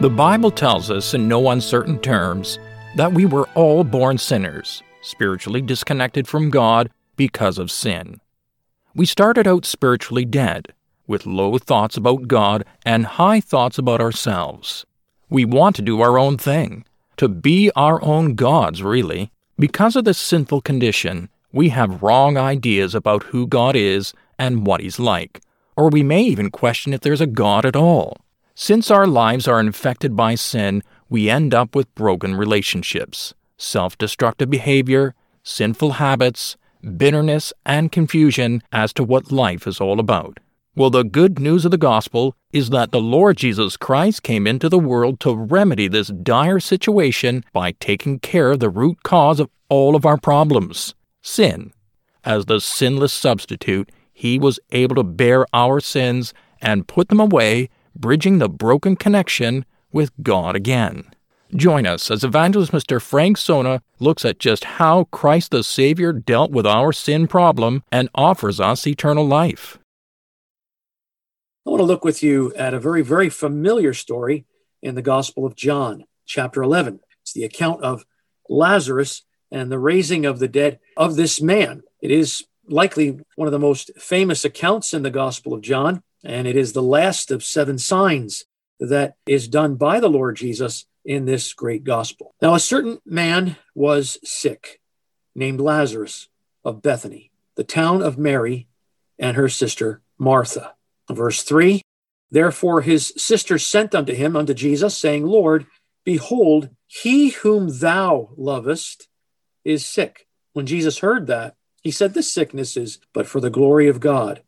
The Bible tells us in no uncertain terms that we were all born sinners, spiritually disconnected from God because of sin. We started out spiritually dead, with low thoughts about God and high thoughts about ourselves. We want to do our own thing, to be our own gods, really. Because of this sinful condition, we have wrong ideas about who God is and what He's like, or we may even question if there's a God at all. Since our lives are infected by sin, we end up with broken relationships, self-destructive behavior, sinful habits, bitterness, and confusion as to what life is all about. Well, the good news of the gospel is that the Lord Jesus Christ came into the world to remedy this dire situation by taking care of the root cause of all of our problems, sin. As the sinless substitute, He was able to bear our sins and put them away, bridging the broken connection with God again. Join us as evangelist Mr. Frank Sona looks at just how Christ the Savior dealt with our sin problem and offers us eternal life. I want to look with you at a very, very familiar story in the Gospel of John, chapter 11. It's the account of Lazarus and the raising of the dead of this man. It is likely one of the most famous accounts in the Gospel of John. And it is the last of 7 signs that is done by the Lord Jesus in this great gospel. Now, a certain man was sick, named Lazarus of Bethany, the town of Mary and her sister Martha. Verse 3, therefore his sister sent unto him, unto Jesus, saying, Lord, behold, he whom thou lovest is sick. When Jesus heard that, he said, this sickness is but for the glory of God,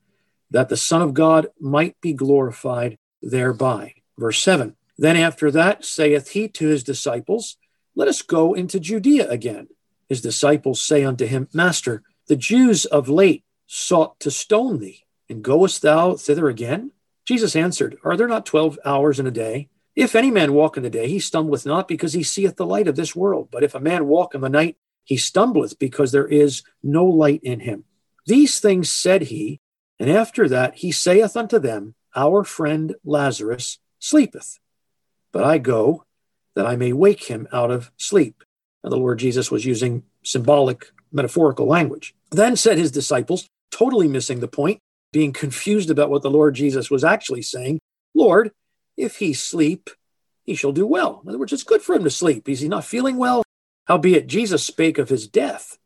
that the Son of God might be glorified thereby. Verse 7, then after that saith he to his disciples, let us go into Judea again. His disciples say unto him, Master, the Jews of late sought to stone thee, and goest thou thither again? Jesus answered, are there not 12 hours in a day? If any man walk in the day, he stumbleth not, because he seeth the light of this world. But if a man walk in the night, he stumbleth, because there is no light in him. These things said he, and after that he saith unto them, our friend Lazarus sleepeth, but I go that I may wake him out of sleep. And the Lord Jesus was using symbolic, metaphorical language. Then said his disciples, totally missing the point, being confused about what the Lord Jesus was actually saying, Lord, if he sleep, he shall do well. In other words, it's good for him to sleep. Is he not feeling well? Howbeit Jesus spake of his death.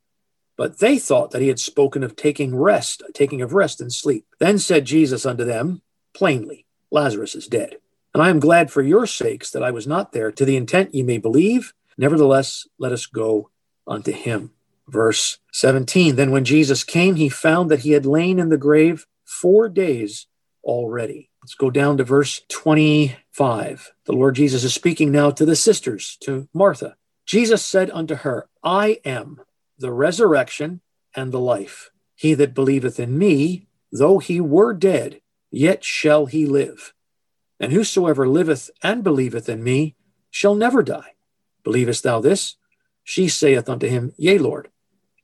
But they thought that he had spoken of taking of rest and sleep. Then said Jesus unto them plainly, Lazarus is dead. And I am glad for your sakes that I was not there, to the intent ye may believe. Nevertheless, let us go unto him. Verse 17, then when Jesus came, he found that he had lain in the grave 4 days already. Let's go down to verse 25. The Lord Jesus is speaking now to the sisters, to Martha. Jesus said unto her, I am the resurrection and the life. He that believeth in me, though he were dead, yet shall he live. And whosoever liveth and believeth in me shall never die. Believest thou this? She saith unto him, Yea, Lord,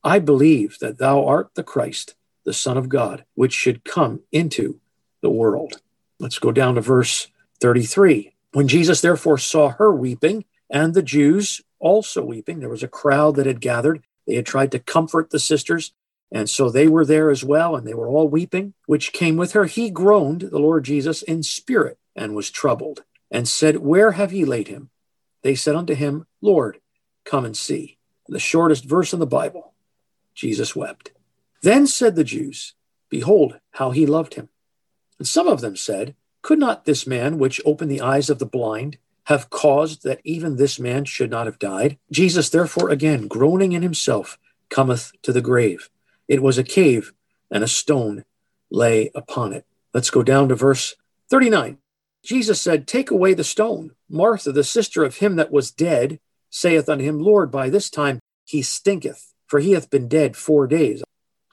I believe that thou art the Christ, the Son of God, which should come into the world. Let's go down to verse 33. When Jesus therefore saw her weeping, and the Jews also weeping, there was a crowd that had gathered. They had tried to comfort the sisters, and so they were there as well, and they were all weeping, which came with her. He groaned, the Lord Jesus, in spirit, and was troubled, and said, Where have ye laid him? They said unto him, Lord, come and see. The shortest verse in the Bible, Jesus wept. Then said the Jews, Behold, how he loved him. And some of them said, Could not this man which opened the eyes of the blind have caused that even this man should not have died? Jesus, therefore, again, groaning in himself, cometh to the grave. It was a cave, and a stone lay upon it. Let's go down to verse 39. Jesus said, Take away the stone. Martha, the sister of him that was dead, saith unto him, Lord, by this time he stinketh, for he hath been dead 4 days.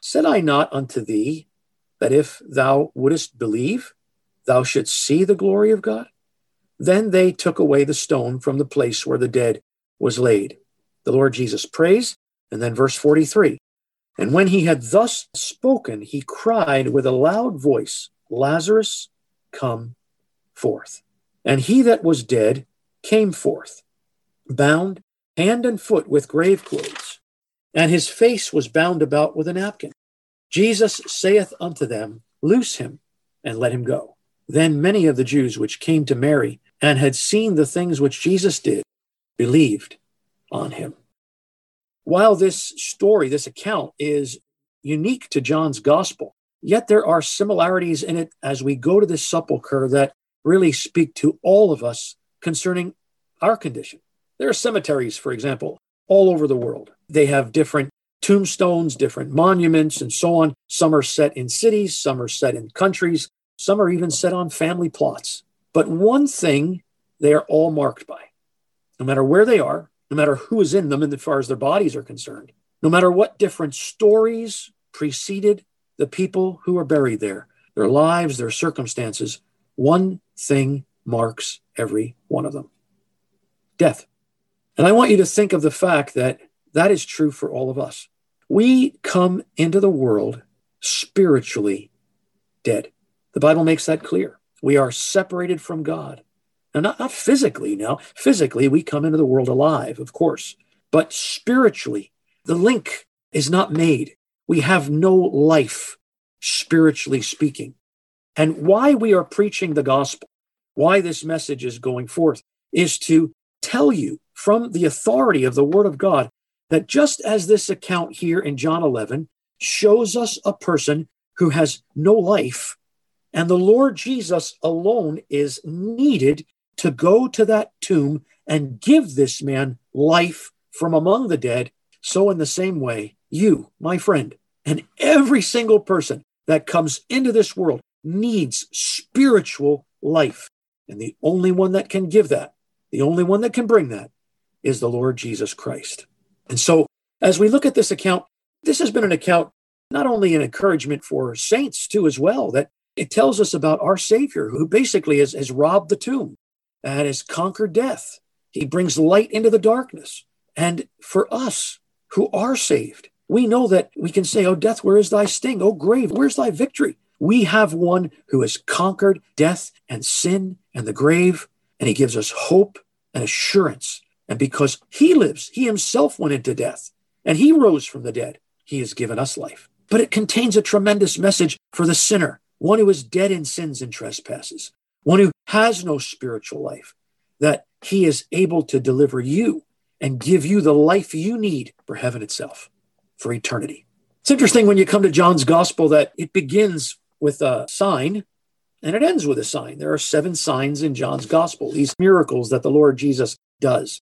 Said I not unto thee, that if thou wouldest believe, thou shouldst see the glory of God? Then they took away the stone from the place where the dead was laid. The Lord Jesus prays, and then verse 43. And when he had thus spoken, he cried with a loud voice, Lazarus, come forth. And he that was dead came forth, bound hand and foot with grave clothes, and his face was bound about with a napkin. Jesus saith unto them, Loose him, and let him go. Then many of the Jews which came to Mary, and had seen the things which Jesus did, believed on him. While this story, this account, is unique to John's gospel, yet there are similarities in it as we go to this sepulcher that really speak to all of us concerning our condition. There are cemeteries, for example, all over the world. They have different tombstones, different monuments, and so on. Some are set in cities, some are set in countries, some are even set on family plots. But one thing they are all marked by, no matter where they are, no matter who is in them, and as far as their bodies are concerned, no matter what different stories preceded the people who are buried there, their lives, their circumstances, one thing marks every one of them: death. And I want you to think of the fact that that is true for all of us. We come into the world spiritually dead. The Bible makes that clear. We are separated from God. Now, not physically now. Physically, we come into the world alive, of course. But spiritually, the link is not made. We have no life, spiritually speaking. And why we are preaching the gospel, why this message is going forth, is to tell you from the authority of the Word of God that just as this account here in John 11 shows us a person who has no life, and the Lord Jesus alone is needed to go to that tomb and give this man life from among the dead, so in the same way, you, my friend, and every single person that comes into this world needs spiritual life. And the only one that can give that, the only one that can bring that, is the Lord Jesus Christ. And so, as we look at this account, this has been an account, not only an encouragement for saints too as well, that it tells us about our Savior, who basically has robbed the tomb and has conquered death. He brings light into the darkness. And for us who are saved, we know that we can say, Oh, death, where is thy sting? Oh, grave, where's thy victory? We have one who has conquered death and sin and the grave, and he gives us hope and assurance. And because he lives, he himself went into death, and he rose from the dead. He has given us life. But it contains a tremendous message for the sinner, one who is dead in sins and trespasses, one who has no spiritual life, that he is able to deliver you and give you the life you need for heaven itself, for eternity. It's interesting when you come to John's gospel that it begins with a sign and it ends with a sign. There are 7 signs in John's gospel, these miracles that the Lord Jesus does.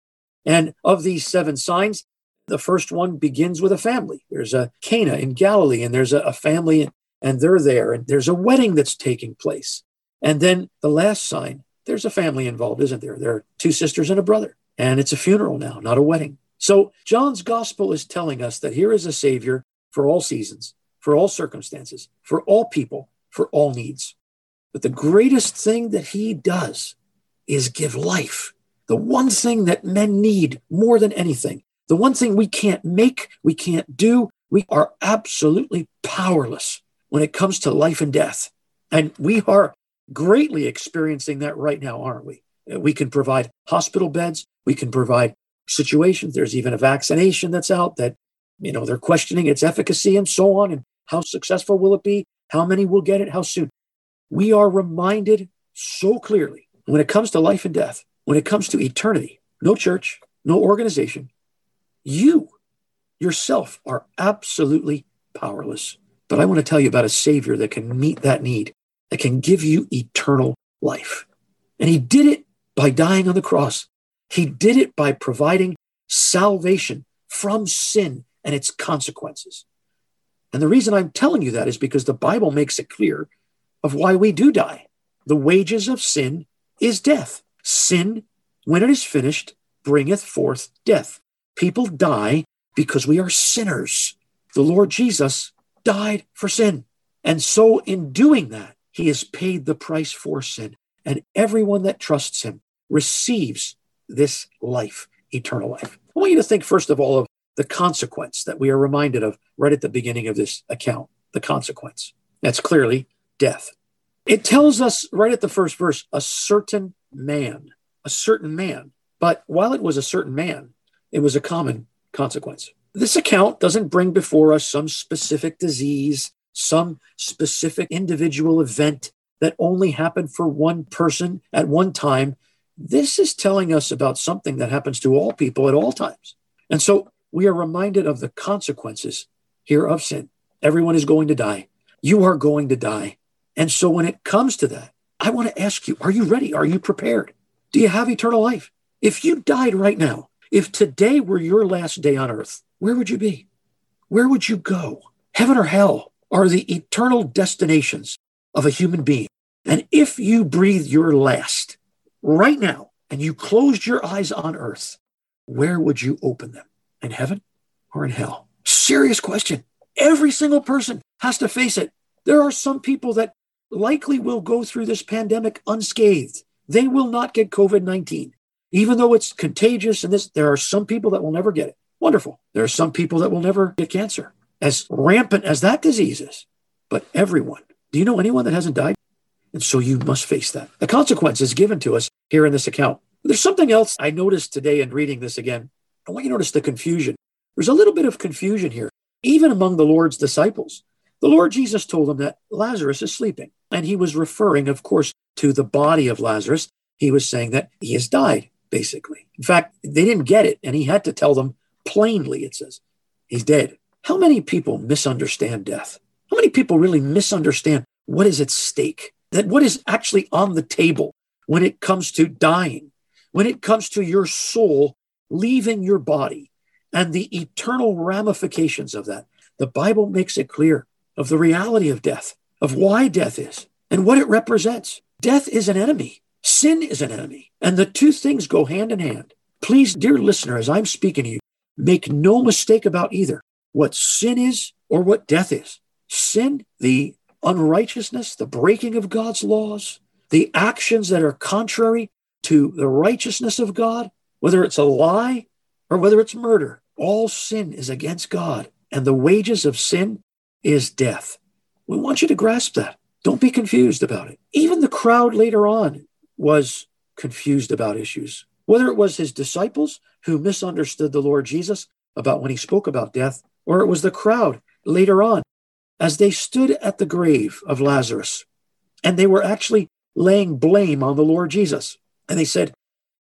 And of these 7 signs, the first one begins with a family. There's a Cana in Galilee, and there's a family, and they're there, and there's a wedding that's taking place. And then the last sign, there's a family involved, isn't there? There are 2 sisters and a brother, and it's a funeral now, not a wedding. So John's gospel is telling us that here is a Savior for all seasons, for all circumstances, for all people, for all needs. But the greatest thing that he does is give life. The one thing that men need more than anything, the one thing we can't make, we can't do, we are absolutely powerless when it comes to life and death. And we are greatly experiencing that right now, aren't we? We can provide hospital beds. We can provide situations. There's even a vaccination that's out that, they're questioning its efficacy and so on. And how successful will it be? How many will get it? How soon? We are reminded so clearly when it comes to life and death, when it comes to eternity, no church, no organization, you yourself are absolutely powerless. But I want to tell you about a Savior that can meet that need, that can give you eternal life. And he did it by dying on the cross. He did it by providing salvation from sin and its consequences. And the reason I'm telling you that is because the Bible makes it clear of why we do die. The wages of sin is death. Sin, when it is finished, bringeth forth death. People die because we are sinners. The Lord Jesus died for sin. And so in doing that, he has paid the price for sin. And everyone that trusts him receives this life, eternal life. I want you to think, first of all, of the consequence that we are reminded of right at the beginning of this account, the consequence. That's clearly death. It tells us right at the first verse, a certain man. But while it was a certain man, it was a common consequence. This account doesn't bring before us some specific disease, some specific individual event that only happened for one person at one time. This is telling us about something that happens to all people at all times. And so we are reminded of the consequences here of sin. Everyone is going to die. You are going to die. And so when it comes to that, I want to ask you, are you ready? Are you prepared? Do you have eternal life? If you died right now, if today were your last day on earth, where would you be? Where would you go? Heaven or hell are the eternal destinations of a human being. And if you breathe your last right now and you closed your eyes on earth, where would you open them? In heaven or in hell? Serious question. Every single person has to face it. There are some people that likely will go through this pandemic unscathed. They will not get COVID-19. Even though it's contagious and this, there are some people that will never get it. Wonderful. There are some people that will never get cancer, as rampant as that disease is. But everyone, do you know anyone that hasn't died? And so you must face that. The consequence is given to us here in this account. There's something else I noticed today in reading this again. I want you to notice the confusion. There's a little bit of confusion here, even among the Lord's disciples. The Lord Jesus told them that Lazarus is sleeping. And he was referring, of course, to the body of Lazarus. He was saying that he has died, basically. In fact, they didn't get it, and he had to tell them plainly, it says, he's dead. How many people misunderstand death? How many people really misunderstand what is at stake? That what is actually on the table when it comes to dying, when it comes to your soul leaving your body and the eternal ramifications of that. The Bible makes it clear of the reality of death, of why death is and what it represents. Death is an enemy. Sin is an enemy. And the two things go hand in hand. Please, dear listener, as I'm speaking to you, make no mistake about either what sin is or what death is. Sin, the unrighteousness, the breaking of God's laws, the actions that are contrary to the righteousness of God, whether it's a lie or whether it's murder, all sin is against God. And the wages of sin is death. We want you to grasp that. Don't be confused about it. Even the crowd later on was confused about issues. Whether it was his disciples who misunderstood the Lord Jesus about when he spoke about death, or it was the crowd later on as they stood at the grave of Lazarus, and they were actually laying blame on the Lord Jesus. And they said,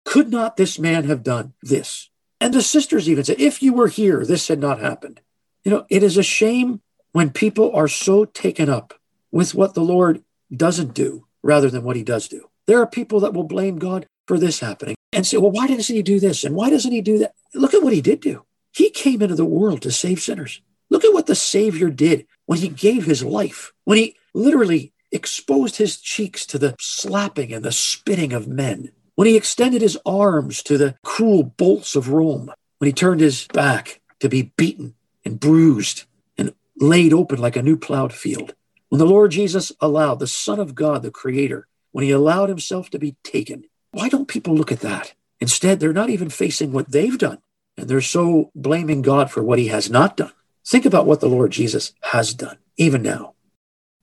could not this man have done this? And the sisters even said, if you were here, this had not happened. You know, it is a shame when people are so taken up with what the Lord doesn't do rather than what he does do. There are people that will blame God for this happening and say, well, why doesn't he do this? And why doesn't he do that? Look at what he did do. He came into the world to save sinners. Look at what the Savior did when he gave his life, when he literally exposed his cheeks to the slapping and the spitting of men, when he extended his arms to the cruel bolts of Rome, when he turned his back to be beaten and bruised and laid open like a new plowed field, when the Lord Jesus allowed the Son of God, the Creator, when he allowed himself to be taken. Why don't people look at that? Instead, they're not even facing what they've done, and they're so blaming God for what he has not done. Think about what the Lord Jesus has done, even now.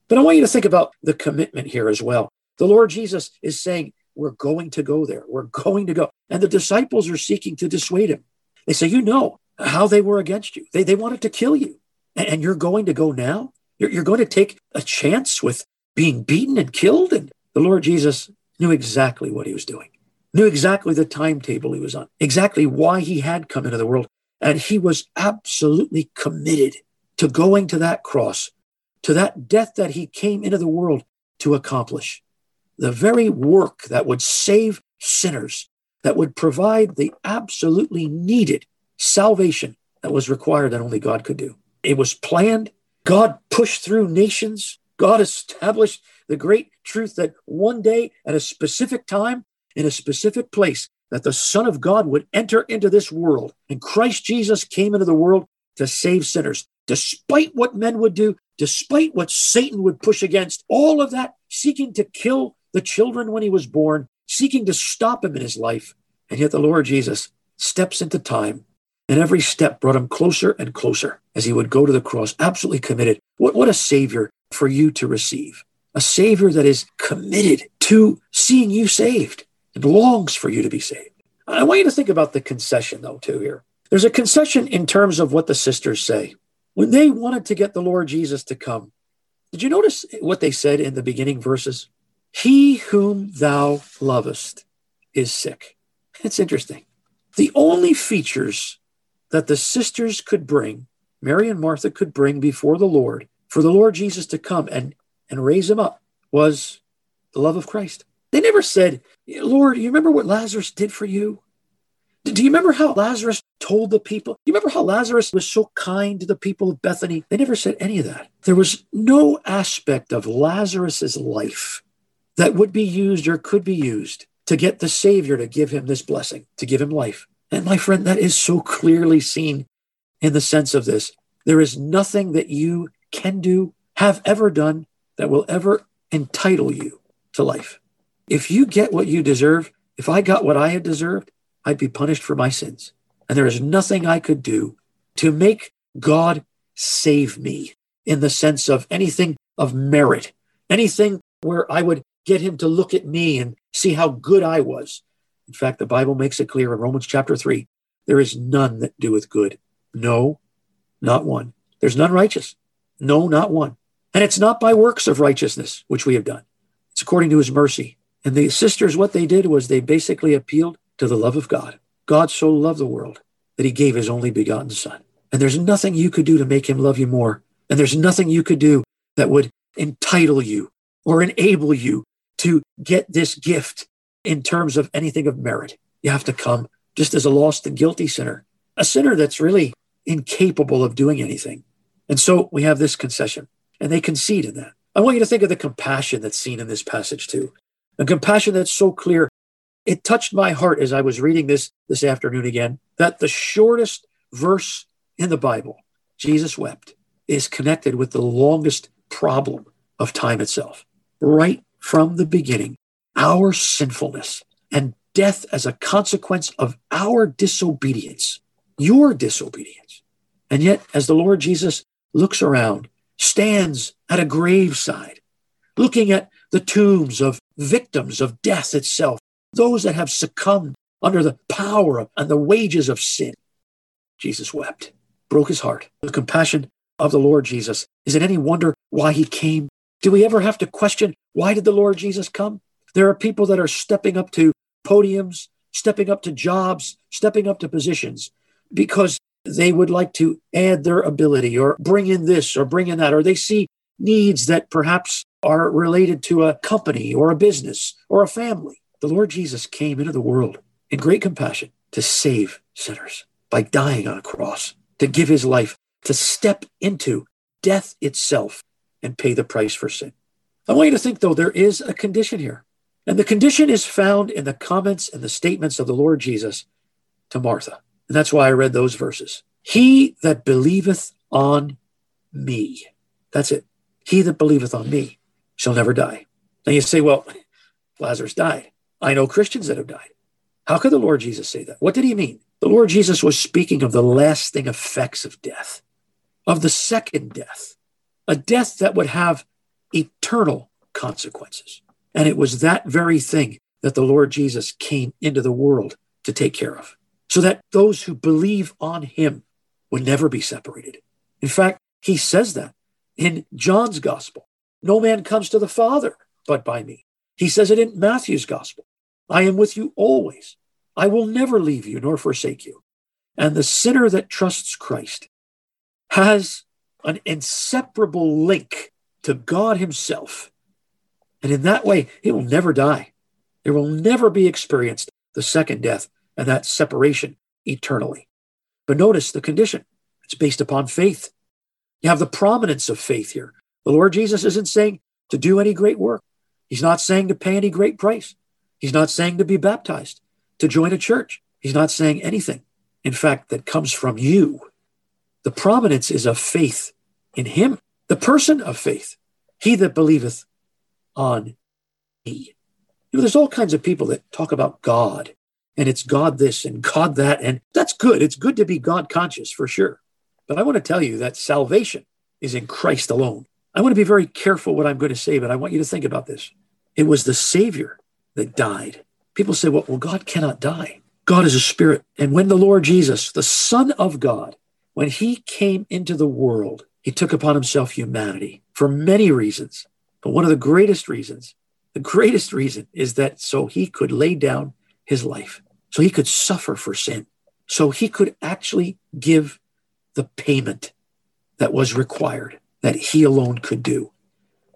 But I want you to think about the commitment here as well. The Lord Jesus is saying, we're going to go there. We're going to go. And the disciples are seeking to dissuade him. They say, you know how they were against you. They wanted to kill you. And you're going to go now? You're going to take a chance with being beaten and killed? And the Lord Jesus knew exactly what he was doing, knew exactly the timetable he was on, exactly why he had come into the world. And he was absolutely committed to going to that cross, to that death that he came into the world to accomplish. The very work that would save sinners, that would provide the absolutely needed salvation that was required that only God could do. It was planned. God pushed through nations. God established the great truth that one day at a specific time in a specific place that the Son of God would enter into this world. And Christ Jesus came into the world to save sinners. Despite what men would do, despite what Satan would push against, all of that seeking to kill the children when he was born, seeking to stop him in his life. And yet the Lord Jesus steps into time, and every step brought him closer and closer as he would go to the cross, absolutely committed. What a Savior for you to receive. A Savior that is committed to seeing you saved and longs for you to be saved. I want you to think about the concession, though, too, here. There's a concession in terms of what the sisters say. When they wanted to get the Lord Jesus to come, did you notice what they said in the beginning verses? He whom thou lovest is sick. It's interesting. The only features that the sisters could bring, Mary and Martha could bring before the Lord, for the Lord Jesus to come and raise him up, was the love of Christ. They never said, Lord, you remember what Lazarus did for you? Do you remember how Lazarus told the people? Do you remember how Lazarus was so kind to the people of Bethany? They never said any of that. There was no aspect of Lazarus's life that would be used or could be used to get the Savior to give him this blessing, to give him life. And my friend, that is so clearly seen in the sense of this. There is nothing that you can do, have ever done, that will ever entitle you to life. If you get what you deserve, if I got what I had deserved, I'd be punished for my sins. And there is nothing I could do to make God save me in the sense of anything of merit, anything where I would get him to look at me and see how good I was. In fact, the Bible makes it clear in Romans chapter 3, there is none that doeth good. No, not one. There's none righteous. No, not one. And it's not by works of righteousness, which we have done. It's according to his mercy. And the sisters, what they did was they basically appealed to the love of God. God so loved the world that he gave his only begotten Son. And there's nothing you could do to make him love you more. And there's nothing you could do that would entitle you or enable you to get this gift in terms of anything of merit. You have to come just as a lost and guilty sinner, a sinner that's really incapable of doing anything. And so we have this concession, and they concede in that. I want you to think of the compassion that's seen in this passage too, a compassion that's so clear. It touched my heart as I was reading this afternoon again, that the shortest verse in the Bible, Jesus wept, is connected with the longest problem of time itself. Right from the beginning, our sinfulness and death as a consequence of our disobedience, your disobedience. And yet, as the Lord Jesus looks around, stands at a graveside, looking at the tombs of victims of death itself, those that have succumbed under the power of, and the wages of sin. Jesus wept, broke his heart. The compassion of the Lord Jesus. Is it any wonder why he came? Do we ever have to question, why did the Lord Jesus come? There are people that are stepping up to podiums, stepping up to jobs, stepping up to positions because they would like to add their ability or bring in this or bring in that, or they see needs that perhaps are related to a company or a business or a family. The Lord Jesus came into the world in great compassion to save sinners by dying on a cross, to give his life, to step into death itself and pay the price for sin. I want you to think, though, there is a condition here. And the condition is found in the comments and the statements of the Lord Jesus to Martha. And that's why I read those verses. He that believeth on me. That's it. He that believeth on me shall never die. Now you say, well, Lazarus died. I know Christians that have died. How could the Lord Jesus say that? What did he mean? The Lord Jesus was speaking of the lasting effects of death, of the second death, a death that would have eternal consequences. And it was that very thing that the Lord Jesus came into the world to take care of, so that those who believe on him would never be separated. In fact, he says that in John's gospel. No man comes to the Father but by me. He says it in Matthew's gospel. I am with you always. I will never leave you nor forsake you. And the sinner that trusts Christ has an inseparable link to God himself. And in that way, he will never die. There will never be experienced the second death and that separation eternally. But notice the condition. It's based upon faith. You have the prominence of faith here. The Lord Jesus isn't saying to do any great work. He's not saying to pay any great price. He's not saying to be baptized, to join a church. He's not saying anything, in fact, that comes from you. The prominence is of faith in him, the person of faith, he that believeth on me. You know, there's all kinds of people that talk about God, and it's God this and God that, and that's good. It's good to be God conscious for sure. But I want to tell you that salvation is in Christ alone. I want to be very careful what I'm going to say, but I want you to think about this. It was the Savior that died. People say, well, God cannot die. God is a spirit. And when the Lord Jesus, the Son of God, when he came into the world, he took upon himself humanity for many reasons. But one of the greatest reason is that so he could lay down his life, so he could suffer for sin, so he could actually give the payment that was required, that he alone could do.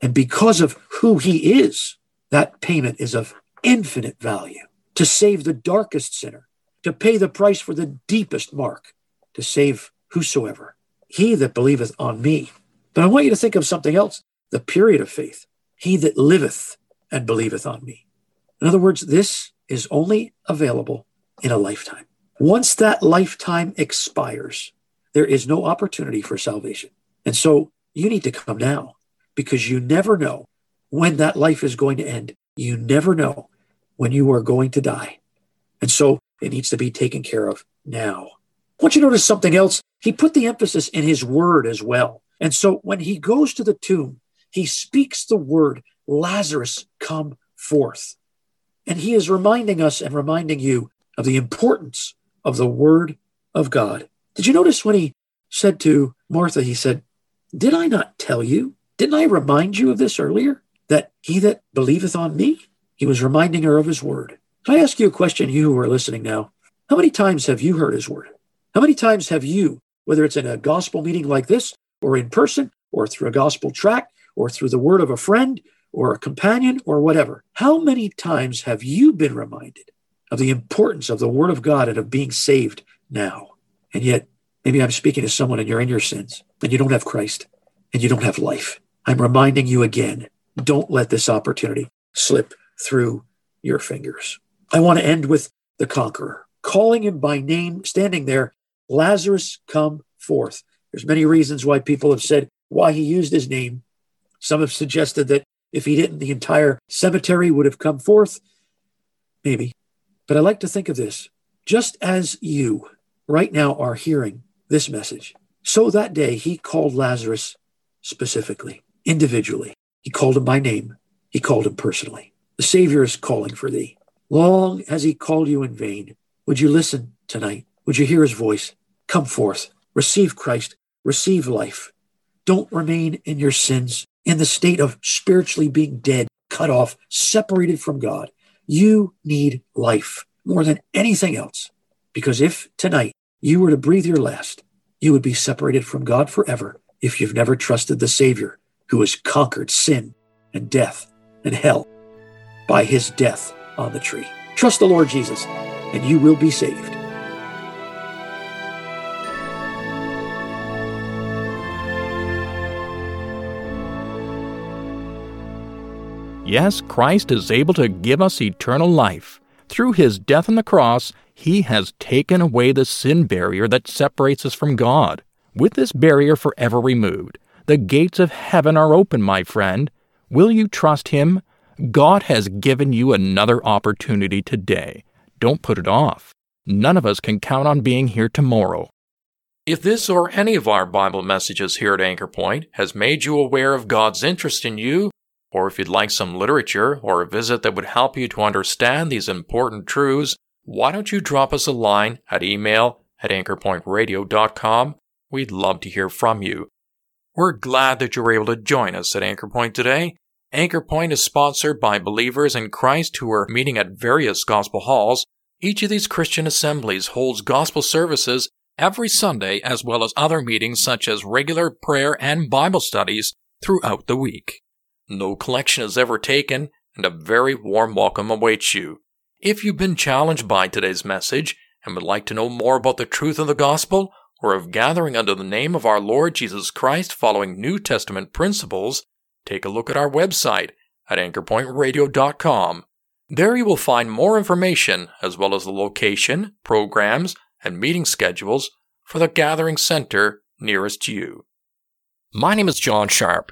And because of who he is, that payment is of infinite value to save the darkest sinner, to pay the price for the deepest mark, to save whosoever, he that believeth on me. But I want you to think of something else, the period of faith, he that liveth and believeth on me. In other words, this is only available in a lifetime. Once that lifetime expires, there is no opportunity for salvation. And so you need to come now, because you never know when that life is going to end. You never know when you are going to die. And so it needs to be taken care of now. Once you notice something else, he put the emphasis in his word as well. And so when he goes to the tomb, he speaks the word, Lazarus, come forth. And he is reminding us and reminding you of the importance of the word of God. Did you notice when he said to Martha, he said, did I not tell you? Didn't I remind you of this earlier? That he that believeth on me, he was reminding her of his word. Can I ask you a question, you who are listening now? How many times have you heard his word? How many times have you, whether it's in a gospel meeting like this, or in person, or through a gospel tract, or through the word of a friend, or a companion, or whatever, how many times have you been reminded of the importance of the word of God and of being saved now? And yet, maybe I'm speaking to someone and you're in your sins, and you don't have Christ, and you don't have life. I'm reminding you again, don't let this opportunity slip through your fingers. I want to end with the conqueror, calling him by name, standing there, Lazarus, come forth. There's many reasons why people have said why he used his name. Some have suggested that if he didn't, the entire cemetery would have come forth. Maybe. But I like to think of this. Just as you right now are hearing this message, so that day he called Lazarus specifically, individually. He called him by name. He called him personally. The Savior is calling for thee. Long has he called you in vain. Would you listen tonight? Would you hear his voice? Come forth, receive Christ, receive life. Don't remain in your sins, in the state of spiritually being dead, cut off, separated from God. You need life more than anything else, because if tonight you were to breathe your last, you would be separated from God forever if you've never trusted the Savior who has conquered sin and death and hell by his death on the tree. Trust the Lord Jesus, and you will be saved. Yes, Christ is able to give us eternal life. Through his death on the cross, he has taken away the sin barrier that separates us from God. With this barrier forever removed, the gates of heaven are open, my friend. Will you trust him? God has given you another opportunity today. Don't put it off. None of us can count on being here tomorrow. If this or any of our Bible messages here at Anchor Point has made you aware of God's interest in you, or if you'd like some literature or a visit that would help you to understand these important truths, why don't you drop us a line at email@anchorpointradio.com. We'd love to hear from you. We're glad that you were able to join us at Anchor Point today. Anchor Point is sponsored by believers in Christ who are meeting at various gospel halls. Each of these Christian assemblies holds gospel services every Sunday, as well as other meetings such as regular prayer and Bible studies throughout the week. No collection is ever taken, and a very warm welcome awaits you. If you've been challenged by today's message and would like to know more about the truth of the gospel, or of gathering under the name of our Lord Jesus Christ following New Testament principles, take a look at our website at anchorpointradio.com. There you will find more information as well as the location, programs, and meeting schedules for the gathering center nearest you. My name is John Sharp,